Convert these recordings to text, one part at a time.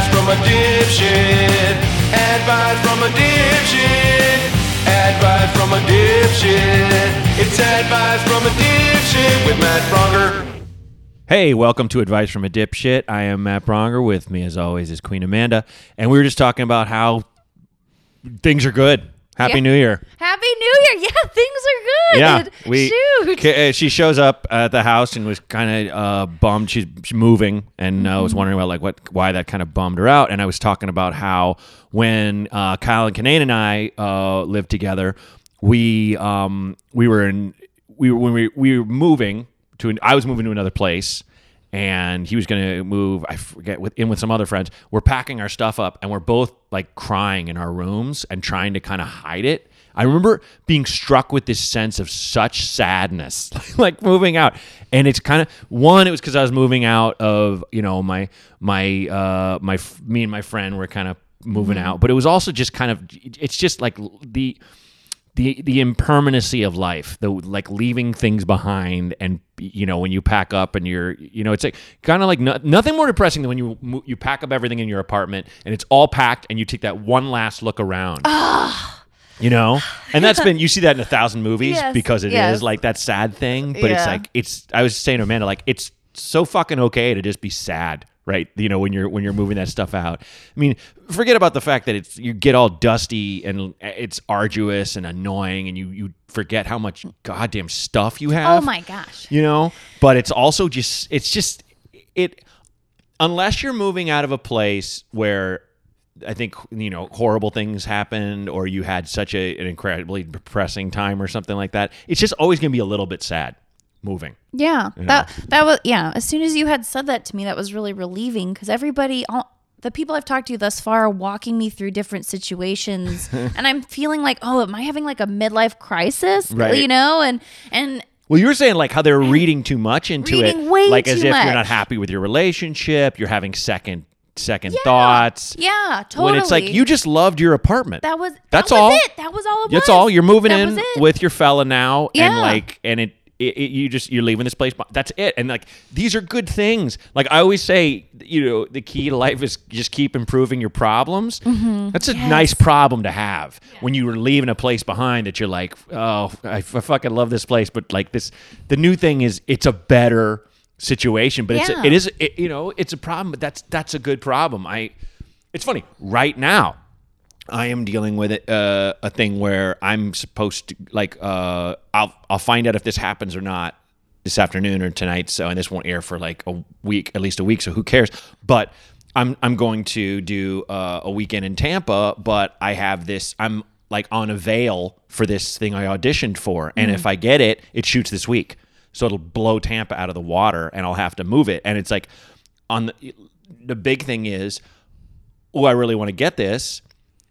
Advice from a dipshit. Advice from a dipshit. Advice from a dipshit. It's Advice from a Dipshit with Matt Bronger. Hey, welcome to Advice from a Dipshit. I am Matt Bronger. With me, as always, is Queen Amanda. And we were just talking about how things are good. Happy New Year. Happy New Year. Yeah, things are good. Yeah, she shows up at the house and was kind of bummed. She's moving, and I was wondering about why that kind of bummed her out. And I was talking about how when Kyle and Kinane and I lived together, I was moving to another place. And he was going to move, I forget, with some other friends. We're packing our stuff up, and we're both crying in our rooms and trying to kind of hide it. I remember being struck with this sense of such sadness, moving out. And it's kind of, it was because I was moving out of, me and my friend were kind of moving out. But it was also just kind of, it's just the impermanency of life, the leaving things behind, and when you pack up and you're it's nothing more depressing than when you pack up everything in your apartment and it's all packed and you take that one last look around. And that's been, you see that in 1,000 movies because it is that sad thing, but I was saying to Amanda, it's so fucking okay to just be sad. Right, when you're moving that stuff out. I mean, forget about the fact that you get all dusty and it's arduous and annoying, and you forget how much goddamn stuff you have. Oh my gosh! But it's also just unless you're moving out of a place where I think horrible things happened, or you had such an incredibly depressing time or something like that. It's just always going to be a little bit sad. Moving. Yeah. That was, yeah. As soon as you had said that to me, that was really relieving, because the people I've talked to thus far are walking me through different situations and I'm feeling am I having a midlife crisis? Right. Well, you were saying how they're reading too much into it. As if you're not happy with your relationship, you're having second thoughts. Yeah, totally. When it's you just loved your apartment. That was all. That was all it was. That's all. You're moving in with your fella now, and you're leaving this place. That's it. And these are good things. I always say, the key to life is just keep improving your problems. Mm-hmm. That's a nice problem to have when you were leaving a place behind that you're oh, I fucking love this place. But the new thing is it's a better situation, but it's a problem, but that's a good problem. It's funny right now. I am dealing with a thing where I'm supposed to I'll find out if this happens or not this afternoon or tonight. So, and this won't air for at least a week. So who cares? But I'm going to do a weekend in Tampa. But I have this. I'm on a veil for this thing I auditioned for, and if I get it, it shoots this week. So it'll blow Tampa out of the water, and I'll have to move it. And it's on the big thing is, I really want to get this.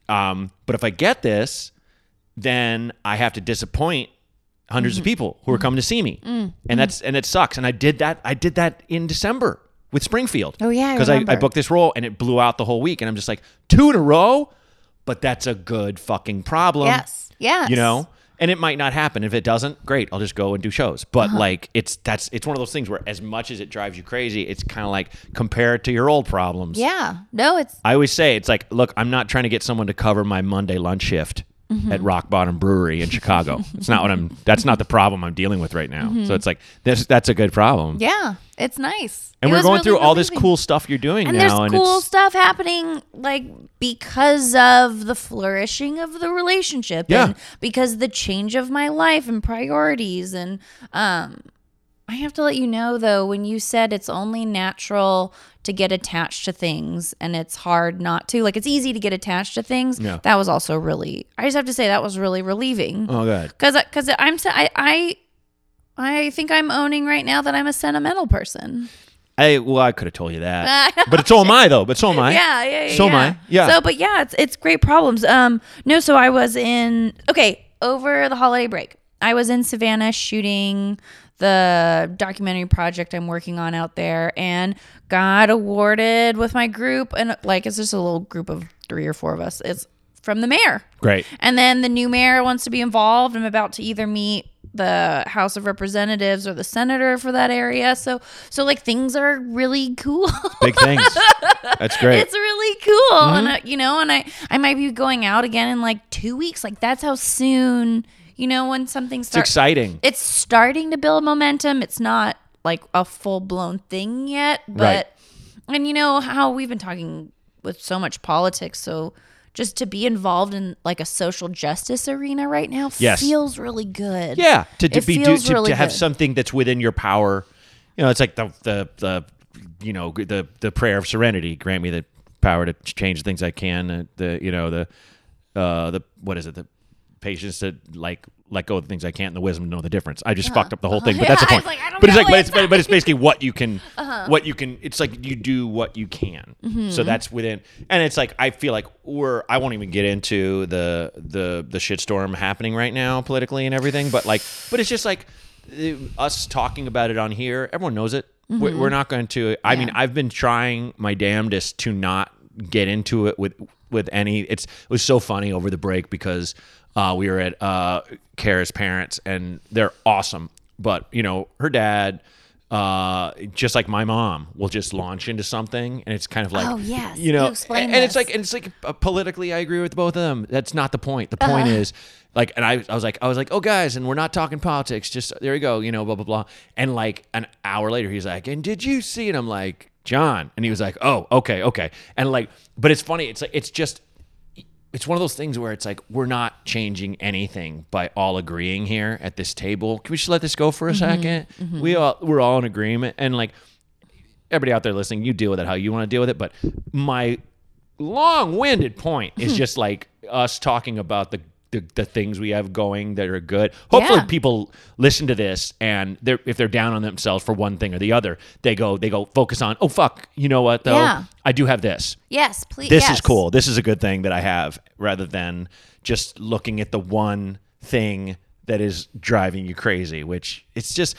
But if I get this, then I have to disappoint hundreds of people who are coming to see me, and it sucks. And I did that in December with Springfield. Oh yeah, because I booked this role and it blew out the whole week, and I'm just two in a row. But that's a good fucking problem. Yes. And it might not happen. If it doesn't, great. I'll just go and do shows. But it's one of those things where, as much as it drives you crazy, it's kind of compare it to your old problems. Yeah. No, I always say it's look, I'm not trying to get someone to cover my Monday lunch shift at Rock Bottom Brewery in Chicago. That's not the problem I'm dealing with right now. Mm-hmm. So it's that's a good problem. Yeah. It's nice. And we're going through all this cool stuff you're doing now. And there's cool stuff happening because of the flourishing of the relationship. Yeah. And because the change of my life and priorities. And I have to let you know, though, when you said it's only natural to get attached to things and it's hard not to. It's easy to get attached to things. Yeah. That was also really, I just have to say, that was really relieving. Oh, God. Because I think I'm owning right now that I'm a sentimental person. I could have told you that. But so am I, though. But so am I. Yeah. So am I. Yeah. So, but yeah, it's great problems. No, so I was over the holiday break, I was in Savannah shooting the documentary project I'm working on out there, and got awarded with my group. And it's just a little group of 3 or 4 of us. It's from the mayor. Great. And then the new mayor wants to be involved. I'm about to either meet the House of Representatives or the senator for that area. So things are really cool. Big things. That's great. It's really really cool. Mm-hmm. And I might be going out again in like 2 weeks. Like, that's how soon, when something starts. It's exciting. It's starting to build momentum. It's not like a full blown thing yet, but and how we've been talking with so much politics, so just to be involved in like a social justice arena right now feels really good. Yeah, to have something that's within your power. It's like the prayer of serenity. Grant me the power to change things I can. The patience to let go of the things I can't, and the wisdom to know the difference. I just fucked up the whole thing, but that's the point. It's basically what you can, it's like you do what you can. Mm-hmm. So that's within, and it's like, I feel like I won't even get into the shitstorm happening right now politically and everything, but it's just like us talking about it on here. Everyone knows it. Mm-hmm. We're not going to, I mean, I've been trying my damnedest to not get into it with any, it was so funny over the break because we were at Kara's parents, and they're awesome. But, her dad, just like my mom, will just launch into something, and it's kind of like, oh, yes. You explain this. It's like politically, I agree with both of them. That's not the point. The point is, like, and I was like, oh, guys, and we're not talking politics. Just there you go, blah blah blah. And like an hour later, he's like, and did you see? And I'm like, John, and he was like, oh, okay, and like, but it's funny. It's like it's just. It's one of those things where it's like, we're not changing anything by all agreeing here at this table. Can we just let this go for a second? Mm-hmm. We're all in agreement. And like, everybody out there listening, you deal with it how you want to deal with it. But my long-winded point is just like us talking about the things we have going that are good. Hopefully people listen to this, and if they're down on themselves for one thing or the other, they go focus on, oh fuck, you know what though? Yeah. I do have this. Yes, please. This is cool. This is a good thing that I have, rather than just looking at the one thing that is driving you crazy, which it's easy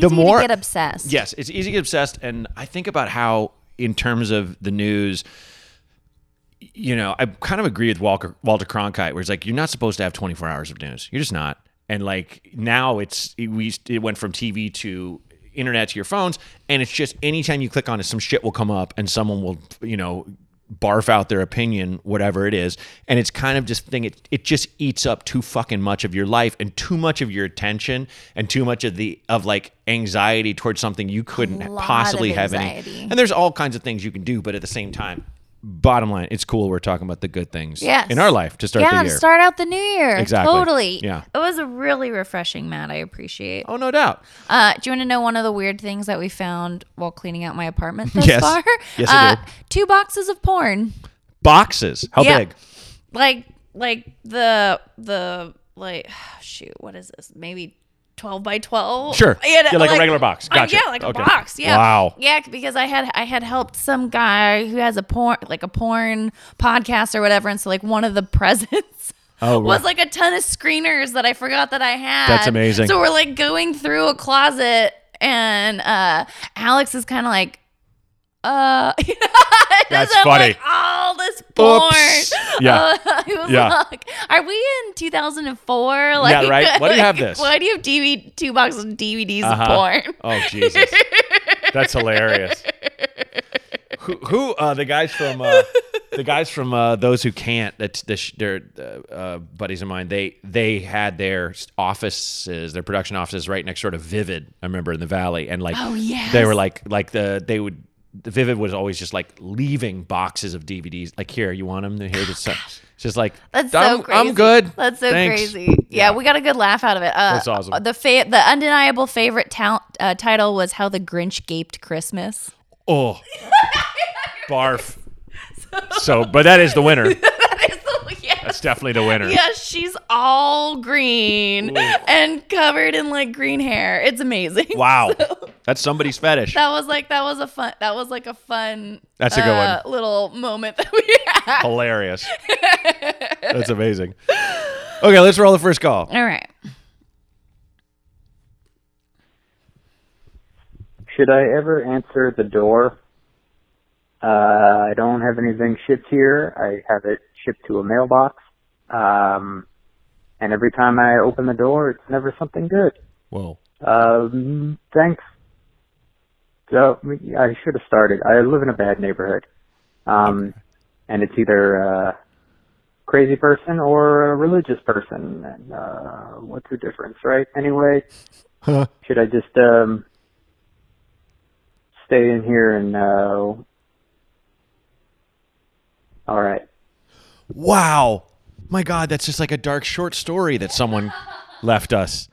to get obsessed. Yes, it's easy to get obsessed. And I think about how, in terms of the news, I kind of agree with Walter Cronkite, where it's like, you're not supposed to have 24 hours of news. You're just not. And like, now it went from TV to internet to your phones, and it's just anytime you click on it, some shit will come up, and someone will, barf out their opinion, whatever it is. And it's kind of just thing. It just eats up too fucking much of your life, and too much of your attention, and too much of like anxiety towards something you couldn't possibly have any. And there's all kinds of things you can do, but at the same time, bottom line, it's cool we're talking about the good things in our life to start the year. Yeah, to start out the new year. Exactly. Totally. Yeah. It was really refreshing, Matt. I appreciate. Oh, no doubt. Do you want to know one of the weird things that we found while cleaning out my apartment thus far? Yes, I do. 2 boxes of porn. Boxes? How big? Like the like, shoot, what is this? Maybe 12 by 12. Sure. Yeah, like a regular box. Gotcha. Yeah, like a box. Yeah. Wow. Yeah, because I had helped some guy who has a porn podcast or whatever, and so like one of the presents was like a ton of screeners that I forgot that I had. That's amazing. So we're like going through a closet, and Alex is kind of like, that's funny. Like, all this porn. Oops. Yeah. Like, are we in 2004? Like, yeah, right. Why do you have this? Why do you have 2 boxes of DVDs of porn? Oh, Jesus. That's hilarious. Who the guys from Those Who Can't, they're buddies of mine, they had their production offices right next door to Vivid, I remember, in the Valley, and like they were Vivid was always just like leaving boxes of DVDs. Like, here, you want them? Here, it's just like, that's so crazy. I'm good. That's so crazy. Yeah, we got a good laugh out of it. That's awesome. The undeniable favorite title was "How the Grinch Gaped Christmas." Oh, barf. But that is the winner. That's definitely the winner. Yeah, she's all green and covered in like green hair. It's amazing. Wow. So, that's somebody's fetish. That was a fun That's a good one. Little moment that we had. Hilarious. That's amazing. Okay, let's roll the first call. All right. Should I ever answer the door? I don't have anything shipped here. I have it shipped to a mailbox, and every time I open the door, it's never something good. Whoa. Thanks. So I should have started. I live in a bad neighborhood. and it's either a crazy person or a religious person. And what's the difference, right? Anyway, should I just stay in here and all right. Wow. My God, that's just like a dark short story that someone left us.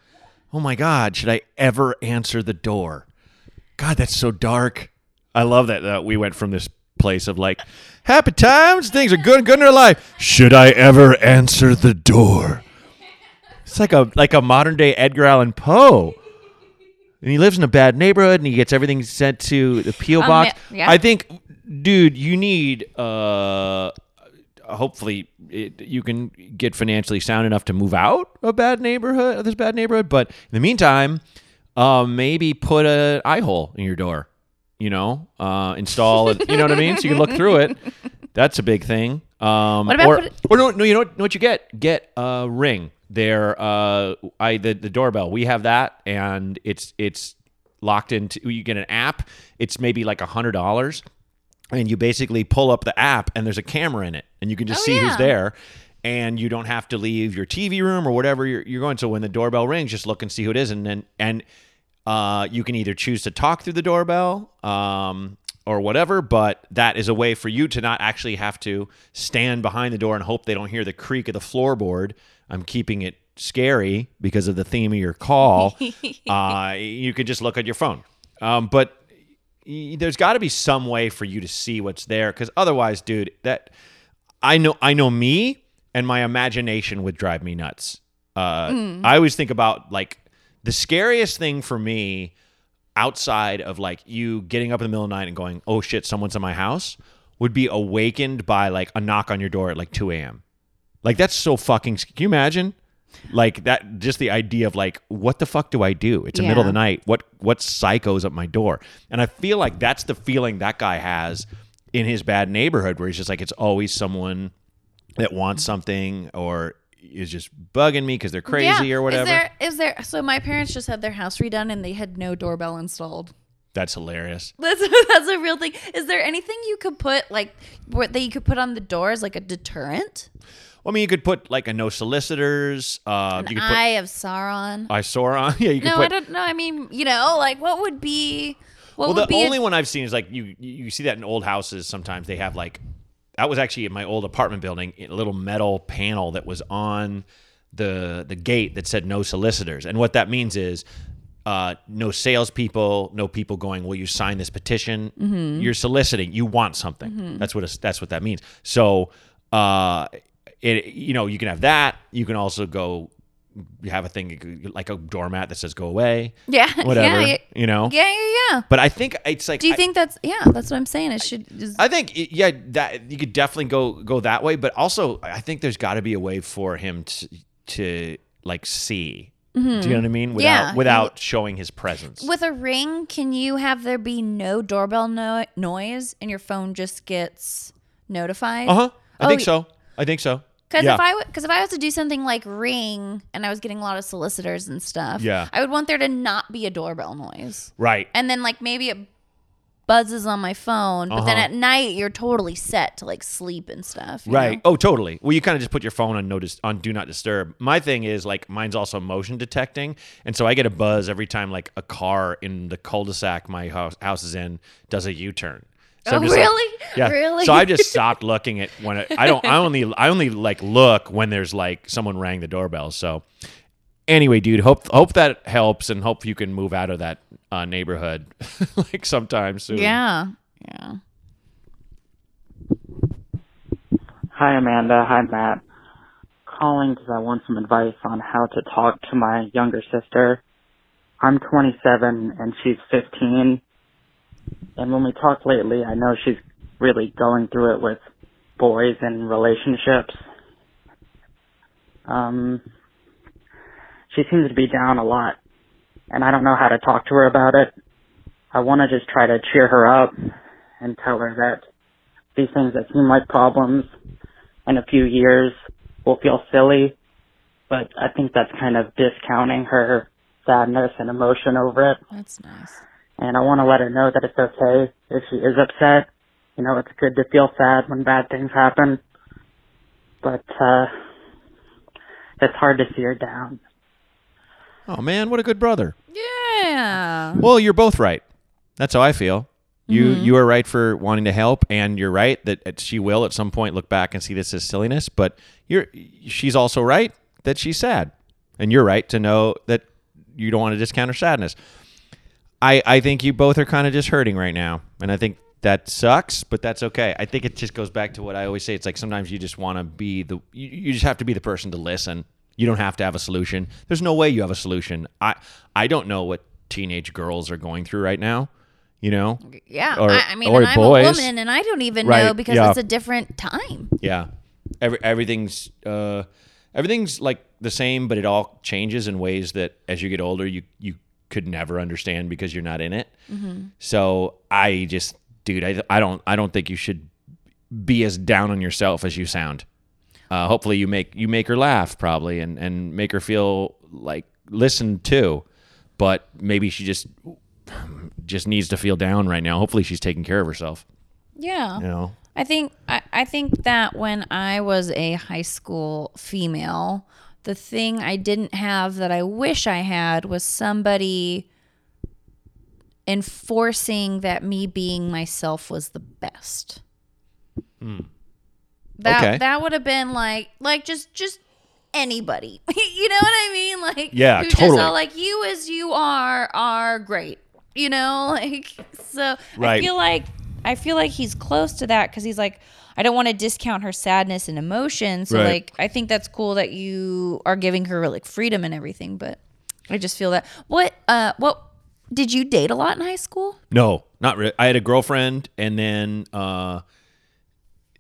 Oh my God, should I ever answer the door? God, that's so dark. I love that we went from this place of like, happy times, things are good and good in our life. Should I ever answer the door? It's like a modern day Edgar Allan Poe. And he lives in a bad neighborhood and he gets everything sent to the P.O. box. Yeah. I think, dude, you need... hopefully you can get financially sound enough to move out a bad neighborhood, this bad neighborhood. But in the meantime, maybe put an eye hole in your door, you know, install it, you know what I mean? So you can look through it. That's a big thing. What about you know what you get? Get a ring there. The doorbell, we have that and it's locked into, you get an app. It's maybe like $100. And you basically pull up the app and there's a camera in it and you can just see who's there and you don't have to leave your TV room or whatever you're going. So when the doorbell rings, just look and see who it is. And then, and you can either choose to talk through the doorbell, or whatever, but that is a way for you to not actually have to stand behind the door and hope they don't hear the creak of the floorboard. I'm keeping it scary because of the theme of your call. You could just look at your phone. But there's got to be some way for you to see what's there, because otherwise, dude, that I know me and my imagination would drive me nuts. I always think about like the scariest thing for me outside of like you getting up in the middle of the night and going, oh shit, someone's in my house, would be awakened by like a knock on your door at like 2 a.m. Like that's so fucking scary. Can you imagine? Like that, just the idea of like, what the fuck do I do? It's the middle of the night. What psycho's at my door? And I feel like that's the feeling that guy has in his bad neighborhood, where he's just like, it's always someone that wants something or is just bugging me because they're crazy or whatever. So my parents just had their house redone and they had no doorbell installed. That's hilarious. That's a real thing. Is there anything you could put like that you could put on the doors, like a deterrent? I mean, you could put like a no solicitors. You could put Eye of Sauron. Eye Sauron. Yeah, you could. No, I don't know. I mean, you know, like what would be? The only one I've seen is like you see that in old houses. Sometimes they have like, that was actually in my old apartment building, a little metal panel that was on the gate that said no solicitors, and what that means is no salespeople, no people going, will you sign this petition? Mm-hmm. You're soliciting. You want something. Mm-hmm. That's what that means. So. You know, you can have that. You can also go have a thing like a doormat that says "go away." Yeah, whatever. Yeah, you know. Yeah. But I think it's like. Do you think that's? Yeah, that's what I'm saying. It should. I think that you could definitely go that way. But also, I think there's got to be a way for him to like see. Mm-hmm. Do you know what I mean? Without showing his presence. With a ring, can you have there be no doorbell noise and your phone just gets notified? I think so. Because if I was to do something like ring and I was getting a lot of solicitors and stuff, I would want there to not be a doorbell noise. Right. And then like maybe it buzzes on my phone, but then at night you're totally set to like sleep and stuff. Right. Know? Oh, totally. Well, you kind of just put your phone on Do Not Disturb. My thing is like mine's also motion detecting. And so I get a buzz every time like a car in the cul-de-sac my house is in does a U-turn. So really? Like, yeah. Really? So I just stopped looking at when I only like look when there's like someone rang the doorbell. So anyway, dude, hope that helps and hope you can move out of that neighborhood like sometime soon. Yeah. Hi Amanda, hi Matt. Calling because I want some advice on how to talk to my younger sister. I'm 27 and she's 15. And when we talked lately, I know she's really going through it with boys and relationships. She seems to be down a lot, and I don't know how to talk to her about it. I want to just try to cheer her up and tell her that these things that seem like problems in a few years will feel silly, but I think that's kind of discounting her sadness and emotion over it. That's nice. And I want to let her know that it's okay if she is upset you know, it's good to feel sad when bad things happen, but it's hard to see her down. Oh, man, what a good brother. Yeah. Well, you're both right. That's how I feel. You are right for wanting to help, and you're right that she will at some point look back and see this as silliness, but she's also right that she's sad, and you're right to know that you don't want to discount her sadness. I think you both are kind of just hurting right now, and I think that sucks, but that's okay. I think it just goes back to what I always say. It's like sometimes you just want to be you just have to be the person to listen. You don't have to have a solution. There's no way you have a solution. I don't know what teenage girls are going through right now. You know? Yeah. Or, or I'm boys. A woman, and I don't even know because it's a different time. Yeah. Everything's like the same, but it all changes in ways that as you get older, you could never understand because you're not in it. Mm-hmm. So I don't think you should be as down on yourself as you sound. Hopefully you make her laugh probably and make her feel like listened to, but maybe she just needs to feel down right now. Hopefully she's taking care of herself. Yeah. You know? I think that when I was a high school female, the thing I didn't have that I wish I had was somebody enforcing that me being myself was the best. Hmm. That would have been like just anybody. You know what I mean? Like, yeah, who totally. Just all like, you as you are great. You know, like, so right. I feel like he's close to that because he's like, I don't want to discount her sadness and emotion. So right. Like, I think that's cool that you are giving her like freedom and everything. But I just feel that. What did you date a lot in high school? No, not really. I had a girlfriend, and then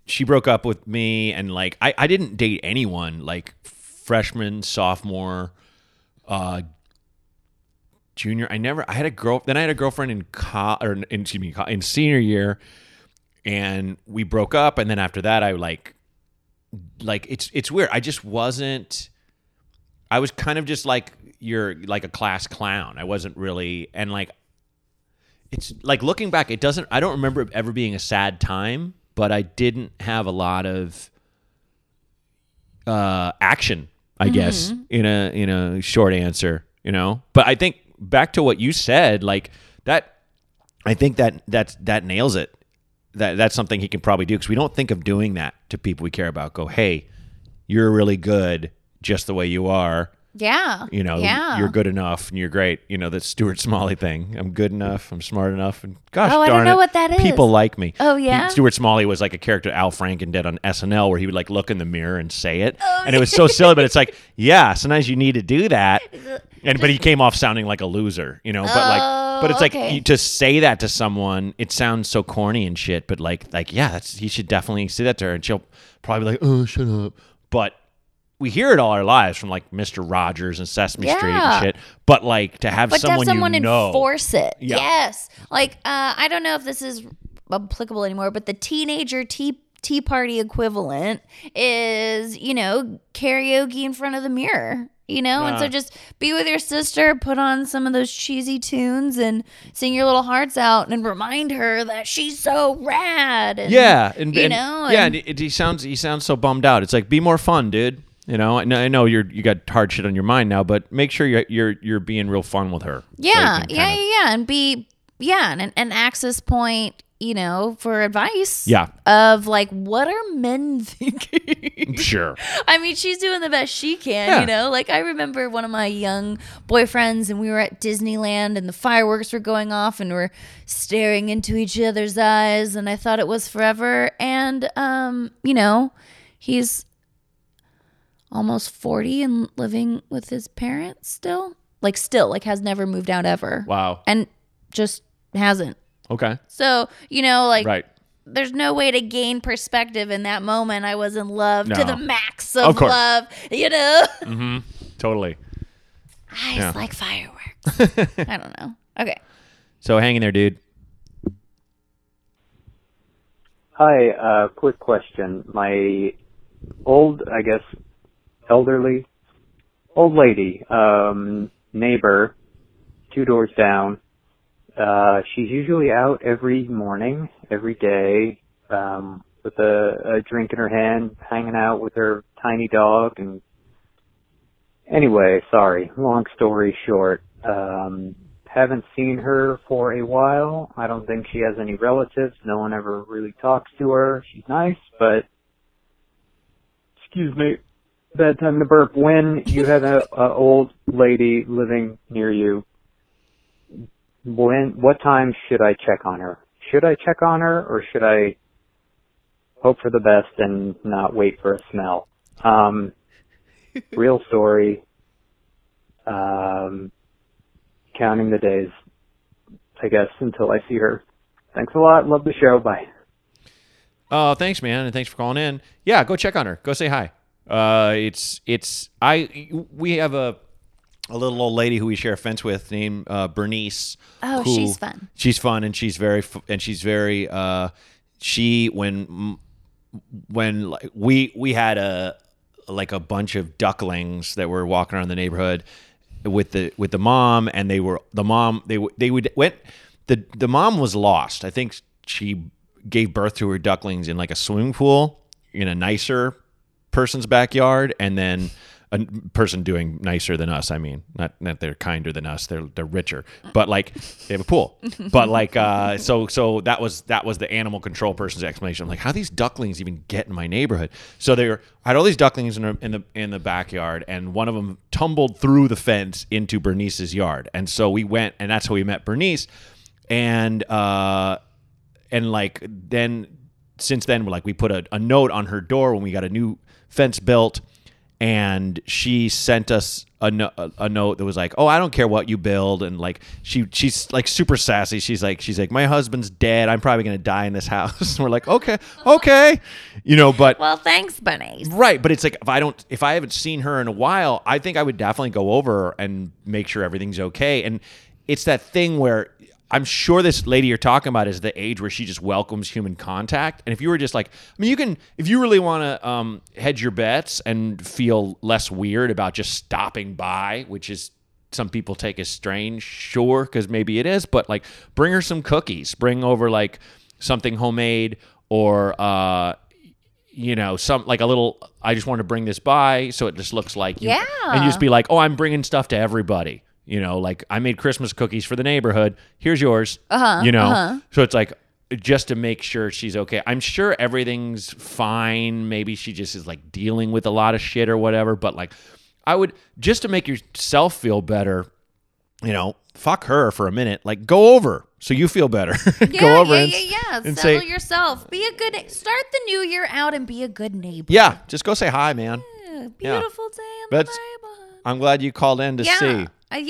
she broke up with me, and like I didn't date anyone like freshman, sophomore, junior. I had a girlfriend in senior year, and we broke up, and then after that I like it's weird. I was kind of just like you're like a class clown. I wasn't really, and like it's like looking back, I don't remember it ever being a sad time, but I didn't have a lot of action, I mm-hmm. guess, in a short answer, you know. But I think back to what you said, like that, I think that nails it. That's something he can probably do because we don't think of doing that to people we care about. Go, hey, you're really good just the way you are. Yeah. You know, You're good enough and you're great. You know, that Stuart Smalley thing. I'm good enough. I'm smart enough. And gosh, darn it. Oh, I don't know what that is. People like me. Oh, yeah? Stuart Smalley was like a character Al Franken did on SNL where he would like look in the mirror and say it. Oh, and it was so silly, but it's like, yeah, sometimes you need to do that. But he came off sounding like a loser, you know. But it's like to say that to someone, it sounds so corny and shit, but like yeah, he should definitely say that to her and she'll probably be like, oh, shut up. But we hear it all our lives from like Mr. Rogers and Sesame Street and shit. But like to have someone you know enforce it. Yeah. Yes. Like I don't know if this is applicable anymore, but the teenager tea party equivalent is, you know, karaoke in front of the mirror, you know? And so just be with your sister, put on some of those cheesy tunes and sing your little hearts out and remind her that she's so rad. And, yeah. And, you know? And he sounds so bummed out. It's like, be more fun, dude. You know, I know you got hard shit on your mind now, but make sure you're being real fun with her. Yeah, so and be and an access point, you know, for advice. Yeah, of like what are men thinking? Sure. I mean, she's doing the best she can. Yeah. You know, like I remember one of my young boyfriends, and we were at Disneyland, and the fireworks were going off, and we're staring into each other's eyes, and I thought it was forever, and you know, he's almost 40 and living with his parents still, has never moved out ever. Wow. And just hasn't. Okay. So, you know, like, right. There's no way to gain perspective in that moment. I was in love to the max of love, you know? Mm-hmm. Totally. Eyes like fireworks. I don't know. Okay. So hang in there, dude. Hi, quick question. My old lady, neighbor, two doors down. She's usually out every morning, every day, with a drink in her hand, hanging out with her tiny dog. And anyway, sorry, long story short, haven't seen her for a while. I don't think she has any relatives. No one ever really talks to her. She's nice, but excuse me, bad time to burp. When you have a old lady living near you, what time should I check on her? Should I check on her, or should I hope for the best and not wait for a smell? Real story. Counting the days, I guess, until I see her. Thanks a lot. Love the show. Bye. Oh, thanks, man, and thanks for calling in. Yeah, go check on her. Go say hi. We have a little old lady who we share a fence with named Bernice. Oh, she's fun. She's fun, and she's very. When like, we had a bunch of ducklings that were walking around the neighborhood with the mom, and the mom was lost. I think she gave birth to her ducklings in like a swimming pool in a nicer person's backyard, and then a person doing nicer than us. I mean, not they're kinder than us. They're richer, but like they have a pool. But like, so that was the animal control person's explanation. I'm like, how do these ducklings even get in my neighborhood? So I had all these ducklings in the backyard, and one of them tumbled through the fence into Bernice's yard. And so we went, and that's how we met Bernice. And like then, since then, we're like, we put a note on her door when we got a new fence built. And she sent us a note that was like, "Oh, I don't care what you build," and like she's like super sassy. She's like, "My husband's dead. I'm probably gonna die in this house." And we're like, "Okay," you know. But well, thanks, Bunny. Right, but it's like if I haven't seen her in a while, I think I would definitely go over and make sure everything's okay. And it's that thing where I'm sure this lady you're talking about is the age where she just welcomes human contact. And if you were just like, I mean, you can, if you really want to hedge your bets and feel less weird about just stopping by, which is some people take as strange, sure, because maybe it is, but like bring her some cookies, bring over like something homemade or, you know, some like a little, I just want to bring this by so it just looks like, you, yeah. And you just be like, oh, I'm bringing stuff to everybody. You know, like I made Christmas cookies for the neighborhood. Here's yours. Uh-huh, you know, uh-huh. So it's like just to make sure she's okay. I'm sure everything's fine. Maybe she just is like dealing with a lot of shit or whatever. But like, I would just to make yourself feel better. You know, fuck her for a minute. Like, go over so you feel better. Yeah, go over and settle yourself. Be a good. Start the new year out and be a good neighbor. Yeah, just go say hi, man. Yeah, beautiful day in the neighborhood. I'm glad you called in to see. I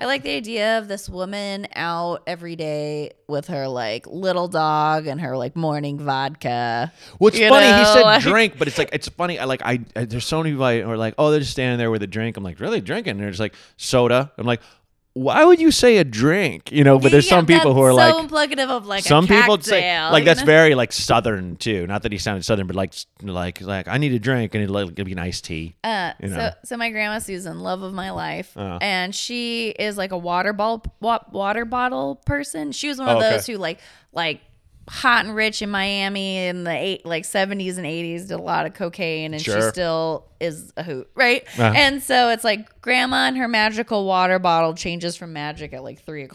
like the idea of this woman out every day with her like little dog and her like morning vodka. Well, it's funny he said like, drink, but it's like it's funny. I there's so many people who are like, oh, they're just standing there with a drink. I'm like, really drinking? And they're just like soda. I'm like, why would you say a drink? You know, but there's some people who are so like implicative of like some a people say like that's very like Southern too. Not that he sounded Southern, but like I need a drink and it'll give me an iced tea. So my grandma Susan, love of my life, and she is like a water bottle person. She was one of those who like hot and rich in Miami in the 70s and 80s, did a lot of cocaine, and sure. She still is a hoot, right? Uh-huh. And so it's like grandma and her magical water bottle changes from magic at like 3:00.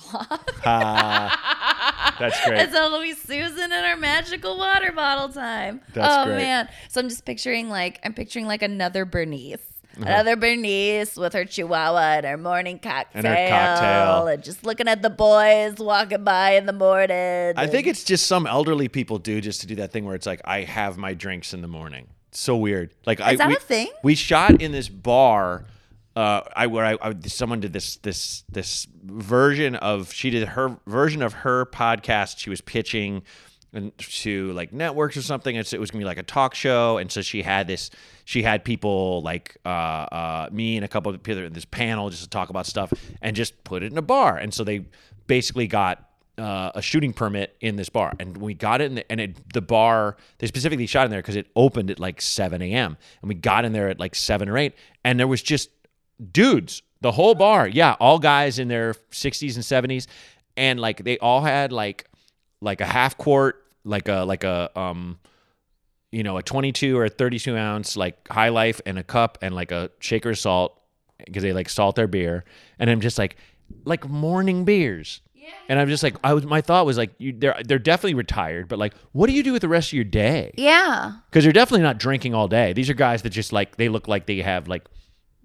That's great. And so it'll be Susan and her magical water bottle time. That's great. Oh man. So I'm just picturing like another Bernice. Uh-huh. Another Bernice with her chihuahua and her morning cocktail. And her cocktail. And just looking at the boys walking by in the morning. I think it's just some elderly people do just to do that thing where it's like, I have my drinks in the morning. It's so weird. Like, Is that a thing? We shot in this bar someone did this version of, she did her version of her podcast. She was pitching to like networks or something. It was gonna be like a talk show, and so she had people like me and a couple of people in this panel just to talk about stuff and just put it in a bar. And so they basically got a shooting permit in this bar, and we got it the bar they specifically shot in there because it opened at like 7 a.m. and we got in there at like 7 or 8, and there was just dudes, the whole bar, all guys in their 60s and 70s, and like they all had like a half quart you know, a 22 or a 32 ounce like High Life and a cup and like a shaker salt, because they like salt their beer. And I'm just like morning beers. Yeah. And I'm just like, my thought was like, they're definitely retired, but like, what do you do with the rest of your day? Yeah. Because they're definitely not drinking all day. These are guys that just like, they look like they have like,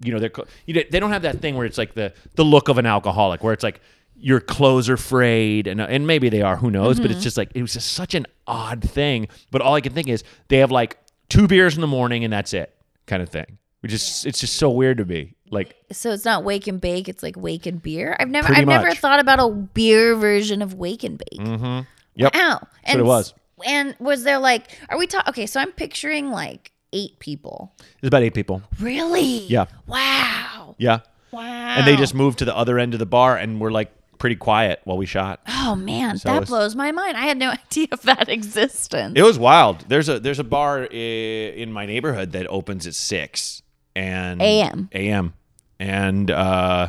you know, they don't have that thing where it's like the look of an alcoholic, where it's like your clothes are frayed and maybe they are, who knows, mm-hmm. But it's just like, it was just such an odd thing. But all I can think is they have like 2 beers in the morning and that's it kind of thing. It's just so weird to me. Like, so it's not wake and bake, it's like wake and beer. I've never thought about a beer version of wake and bake. Mm-hmm. Yep. Wow. That's what it was. And was there like, are we talking? Okay, so I'm picturing like 8 people. It's about 8 people. Really? Yeah. Wow. Yeah. Wow. And they just moved to the other end of the bar and were like pretty quiet while we shot. Oh man, so that blows my mind. I had no idea of that existence. It was wild. There's a bar in my neighborhood that opens at 6. And a.m. And that's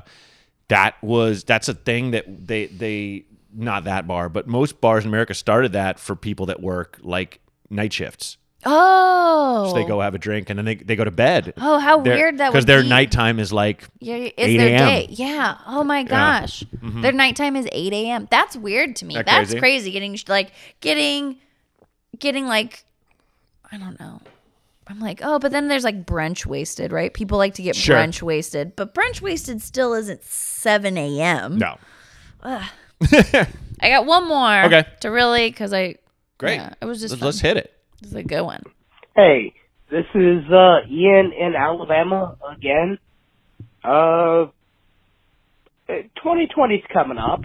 a thing that they not that bar, but most bars in America started that for people that work like night shifts. Oh, so they go have a drink and then they go to bed. Oh, how weird that would be. Because their nighttime is like 8 a.m. Yeah. Oh my gosh, yeah. Mm-hmm. Their nighttime is 8 a.m. That's weird to me. That's crazy. Getting like, I don't know. I'm like, oh, but then there's like brunch wasted, right? People like to get brunch wasted, but brunch wasted still isn't 7 a.m. No. I got one more. Okay. To really, because I. Great. Yeah, it was just. Let's hit it. This is a good one. Hey, this is Ian in Alabama again. 2020's coming up,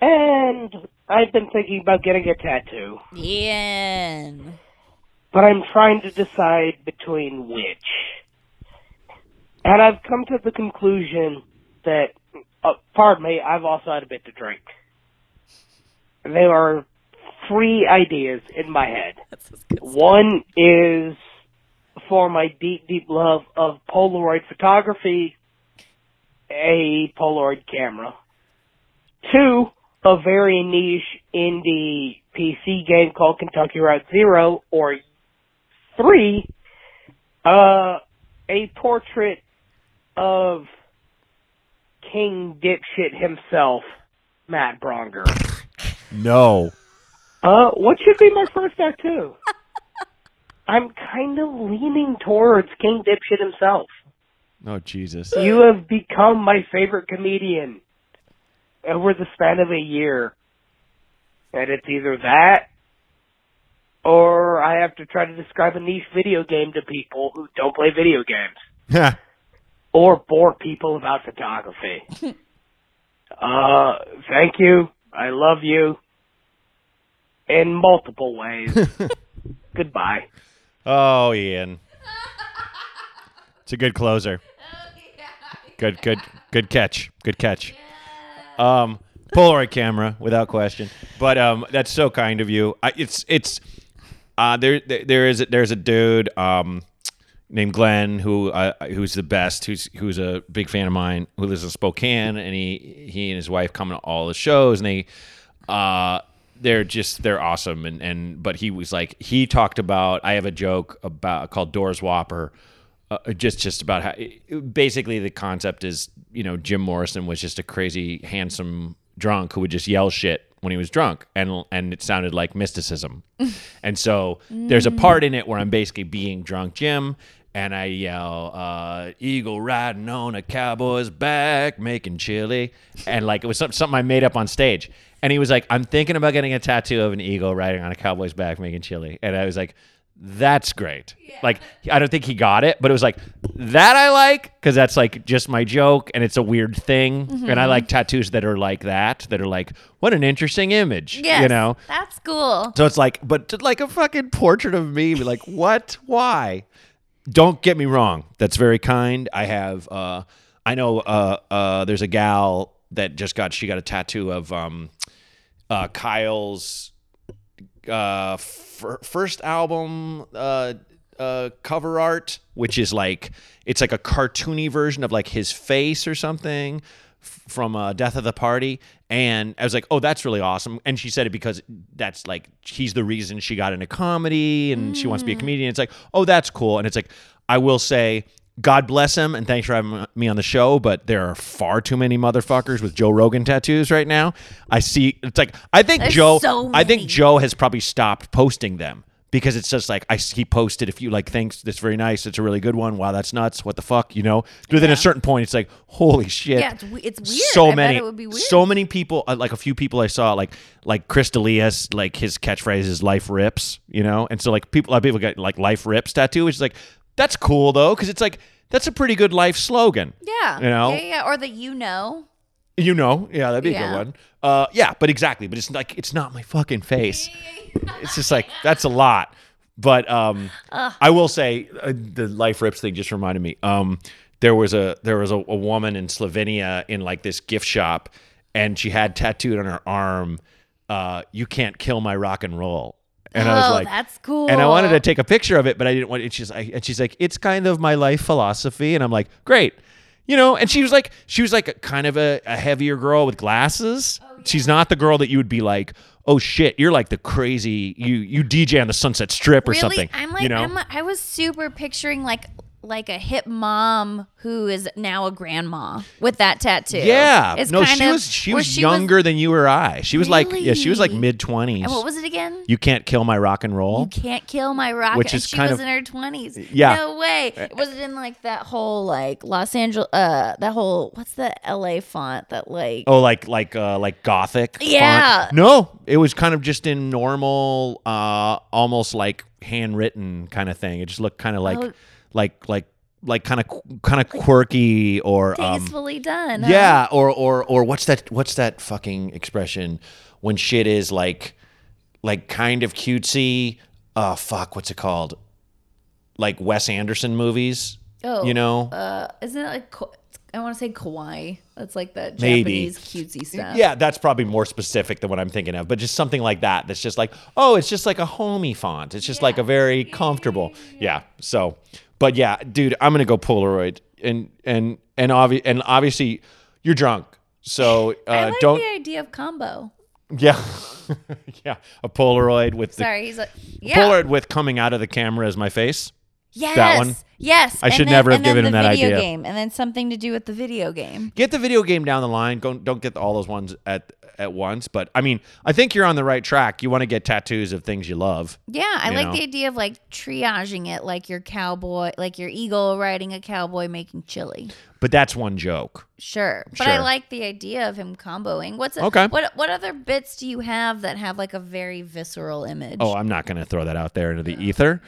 and I've been thinking about getting a tattoo. Ian. But I'm trying to decide between which. And I've come to the conclusion that, pardon me, I've also had a bit to drink. There are 3 ideas in my head. One is for my deep, deep love of Polaroid photography, a Polaroid camera. 2, a very niche indie PC game called Kentucky Route Zero, or 3, a portrait of King Dipshit himself, Matt Bronger. No. What should be my first tattoo? I'm kind of leaning towards King Dipshit himself. Oh, Jesus. You have become my favorite comedian over the span of a year. And it's either that, or I have to try to describe a niche video game to people who don't play video games. Or bore people about photography. Thank you. I love you. In multiple ways. Goodbye. Oh, Ian. It's a good closer. Good catch. Good catch. Polaroid camera, without question. But that's so kind of you. There's a dude named Glenn who's the best. Who's a big fan of mine. Who lives in Spokane, and he and his wife come to all the shows, and they're awesome. But he was like, he talked about, I have a joke about called Doors Whopper. Just about how basically the concept is, you know, Jim Morrison was just a crazy handsome drunk who would just yell shit when he was drunk, and it sounded like mysticism. And so there's a part in it where I'm basically being drunk Jim, and I yell, eagle riding on a cowboy's back, making chili. And like, it was something I made up on stage. And he was like, I'm thinking about getting a tattoo of an eagle riding on a cowboy's back, making chili. And I was like, that's great. Yeah. Like, I don't think he got it, but it was like, that I like, because that's like just my joke, and it's a weird thing. Mm-hmm. And I like tattoos that are like that are like, what an interesting image. Yes, you know? That's cool. So it's like, but like a fucking portrait of me, like, what? Why? Don't get me wrong. That's very kind. I have, I know there's a gal that she got a tattoo of Kyle's, first album cover art, which is like, it's like a cartoony version of like his face or something from Death of the Party, And I was like, oh, that's really awesome. And she said it because that's like, he's the reason she got into comedy and she wants to be a comedian. It's like, oh, that's cool. And it's like, I will say, God bless him and thanks for having me on the show, but there are far too many motherfuckers with Joe Rogan tattoos right now. I see, it's like, I think there's Joe, so I think Joe has probably stopped posting them. Because it's just like, he posted a few like things, that's very nice, it's a really good one, wow, that's nuts, what the fuck, you know? Within a certain point, it's like, holy shit. Yeah, it's weird. So many, I bet it would be weird. So many people, like a few people I saw, like Chris D'Elia's, like his catchphrase is life rips, you know? And so like people, a lot of people get like life rips tattoo, which is like, that's cool though, because it's like, that's a pretty good life slogan. Yeah. You know? Yeah. Or the you know. You know, yeah, that'd be a good one. Yeah, but exactly. But it's like, it's not my fucking face. It's just like, that's a lot. But I will say the life rips thing just reminded me. There was a woman in Slovenia in like this gift shop, and she had tattooed on her arm, "You can't kill my rock and roll." And I was like, that's cool. And I wanted to take a picture of it, but I didn't want it. She's like, it's kind of my life philosophy, and I'm like, great. You know, and she was like a kind of a heavier girl with glasses. Oh, yeah. She's not the girl that you would be like, oh shit, you're like the crazy, you DJ on the Sunset Strip or something. I'm like, you know? I was super picturing like a hip mom who is now a grandma with that tattoo. Yeah, it's no, she was younger than you or I. She was really? Like, yeah, she was like mid-20s. And what was it again? You can't kill my rock and roll. You can't kill my rock. Which is and she kind was of, in her 20s. Yeah, no way. Was it in like that whole like Los Angeles? That whole what's the LA font that like? Oh, like Gothic. Yeah. Font? No, it was kind of just in normal, almost like handwritten kind of thing. It just looked kind of like. Oh. Like kind of quirky or tastefully done. Huh? Yeah, or what's that fucking expression when shit is like kind of cutesy? Fuck, what's it called? Like Wes Anderson movies. Oh, you know, isn't it like I want to say kawaii? That's like that Japanese cutesy stuff. Yeah, that's probably more specific than what I'm thinking of, but just something like that. That's just like, oh, it's just like a homey font. It's just like a very comfortable. Yeah, so. But yeah, dude, I'm gonna go Polaroid, and obviously, you're drunk, so I like don't. The idea of combo. Yeah, yeah, a Polaroid with. Sorry, he's like. Yeah. Polaroid with coming out of the camera as my face. Yes, that one. Yes, I should never have given him that idea. Game, and then something to do with the video game. Get the video game down the line. Don't get all those ones at once. But I mean, I think you're on the right track. You want to get tattoos of things you love. Yeah, I like the idea of like triaging it, like your cowboy, like your eagle riding a cowboy making chili. But that's one joke. Sure, but I like the idea of him comboing. What other bits do you have that have like a very visceral image? Oh, I'm not gonna throw that out there into the ether.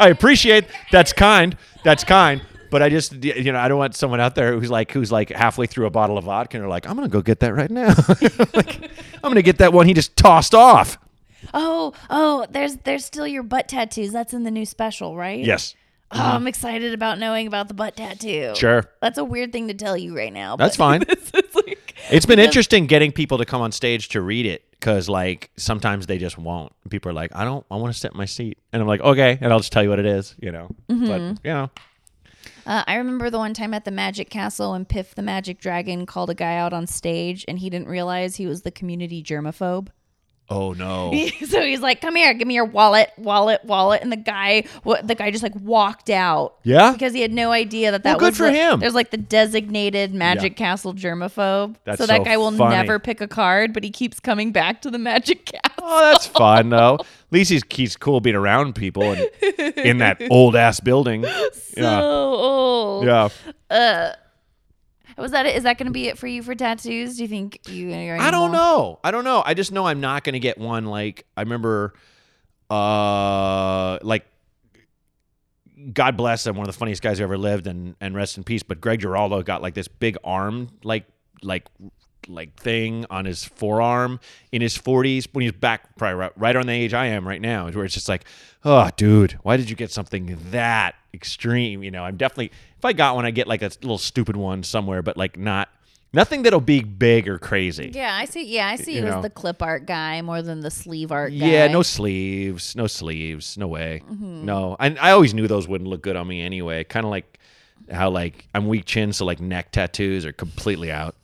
I appreciate that's kind. But I just, you know, I don't want someone out there who's like halfway through a bottle of vodka and they're like, I'm going to go get that right now. Like, I'm going to get that one he just tossed off. Oh, there's still your butt tattoos. That's in the new special, right? Yes. Oh, I'm excited about knowing about the butt tattoo. Sure. That's a weird thing to tell you right now. That's fine. It's been interesting getting people to come on stage to read it because, like, sometimes they just won't. People are like, I want to sit in my seat. And I'm like, okay, and I'll just tell you what it is, you know. Mm-hmm. But, you know. I remember the one time at the Magic Castle when Piff the Magic Dragon called a guy out on stage and he didn't realize he was the community germaphobe. Oh, no. So he's like, come here, give me your wallet. And the guy just like walked out. Yeah? Because he had no idea that well, was good for him. There's like the designated Magic Castle germaphobe. That's so that guy will never pick a card, but he keeps coming back to the Magic Castle. Oh, that's fun, though. At least he's cool being around people and in that old-ass building. So old. Yeah. Was that it? Is that going to be it for you for tattoos? Do you think you're I don't know. I don't know. I just know I'm not going to get one. Like, I remember, like, God bless him, one of the funniest guys who ever lived, and rest in peace. But Greg Giraldo got like this big arm, like thing on his forearm in his 40s when he's back probably right on the age I am right now, where it's just like, oh, dude, why did you get something that extreme? You know, I'm definitely, if I got one, I get like a little stupid one somewhere, but like nothing that'll be big or crazy. Yeah, I see you as the clip art guy more than the sleeve art guy. Yeah, no sleeves, no way. Mm-hmm. No, and I always knew those wouldn't look good on me anyway. Kind of like how like I'm weak chin, so like neck tattoos are completely out.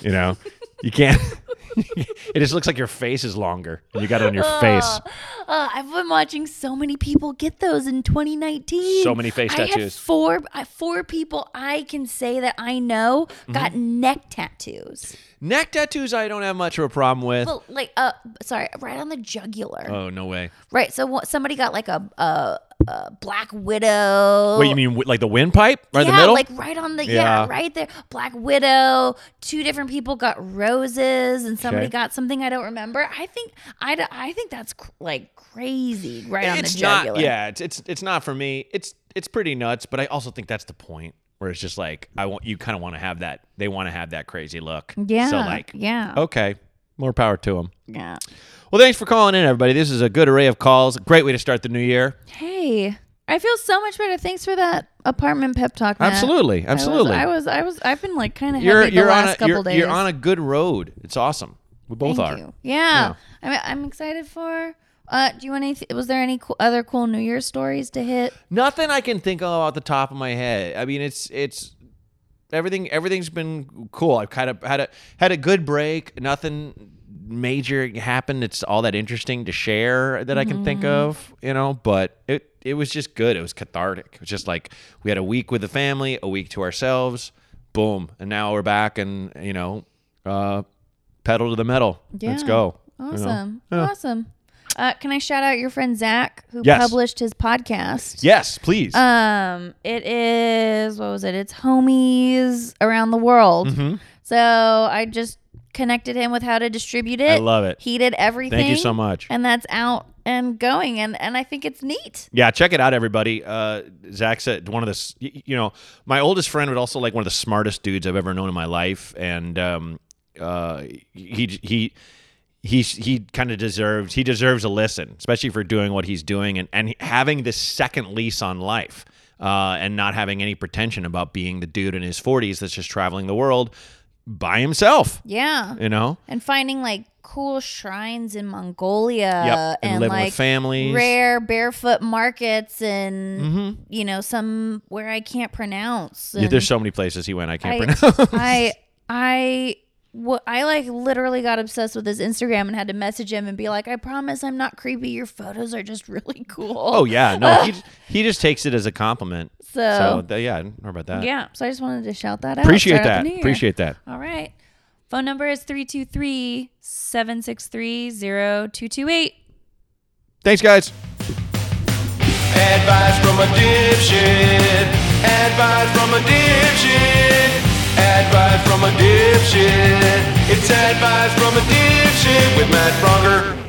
You know, You can't. It just looks like your face is longer. And you got it on your face. I've been watching so many people get those in 2019. So many face tattoos. I have four people I can say that I know got neck tattoos. Neck tattoos I don't have much of a problem with. Well, like, right on the jugular. Oh, no way. Right, so somebody got like a Black Widow. Wait, you mean like the windpipe? Right in the middle? Like right on the, right there. Black Widow. Two different people got roses and somebody got something I don't remember. I think that's like crazy on the jugular. It's not for me. It's pretty nuts, but I also think that's the point where it's just like, you kind of want to have that. They want to have that crazy look. Yeah. So like, okay. More power to them. Yeah. Well, thanks for calling in, everybody. This is a good array of calls. Great way to start the new year. Hey, I feel so much better. Thanks for that apartment pep talk, Matt. Absolutely. I've been like kind of heavy the last couple days. You're on a good road. It's awesome. We both are. Thank you. Yeah. I mean, I'm excited for. Do you want any? Was there any other cool New Year's stories to hit? Nothing I can think of off the top of my head. I mean, it's. Everything's been cool. I've kind of had a good break. Nothing major happened. It's all that interesting to share that I can think of, but it was just good. It was cathartic. It was just like we had a week with the family, a week to ourselves, boom. And now we're back and, pedal to the metal. Yeah. Let's go. Awesome. Yeah. Awesome. Can I shout out your friend Zach who published his podcast? Yes, please. It is It's Homies Around the World. Mm-hmm. So I just connected him with how to distribute it. I love it. He did everything. Thank you so much. And that's out and going, and I think it's neat. Yeah, check it out, everybody. Zach said one of the my oldest friend was also like one of the smartest dudes I've ever known in my life, and he kind of deserves a listen, especially for doing what he's doing and having this second lease on life and not having any pretension about being the dude in his 40s that's just traveling the world by himself. Yeah. And finding like cool shrines in Mongolia and living like with families. Rare barefoot markets and somewhere I can't pronounce. And there's so many places he went I can't pronounce. I like literally got obsessed with his Instagram and had to message him and be like, I promise I'm not creepy. Your photos are just really cool. Oh, yeah. No, he just takes it as a compliment. So I don't know about that. Yeah. So I just wanted to shout that out. Appreciate that. All right. Phone number is 323-763-0228. Thanks, guys. Advice from a dipshit. Advice from a dipshit. It's advice from a dipshit with Matt Bronger.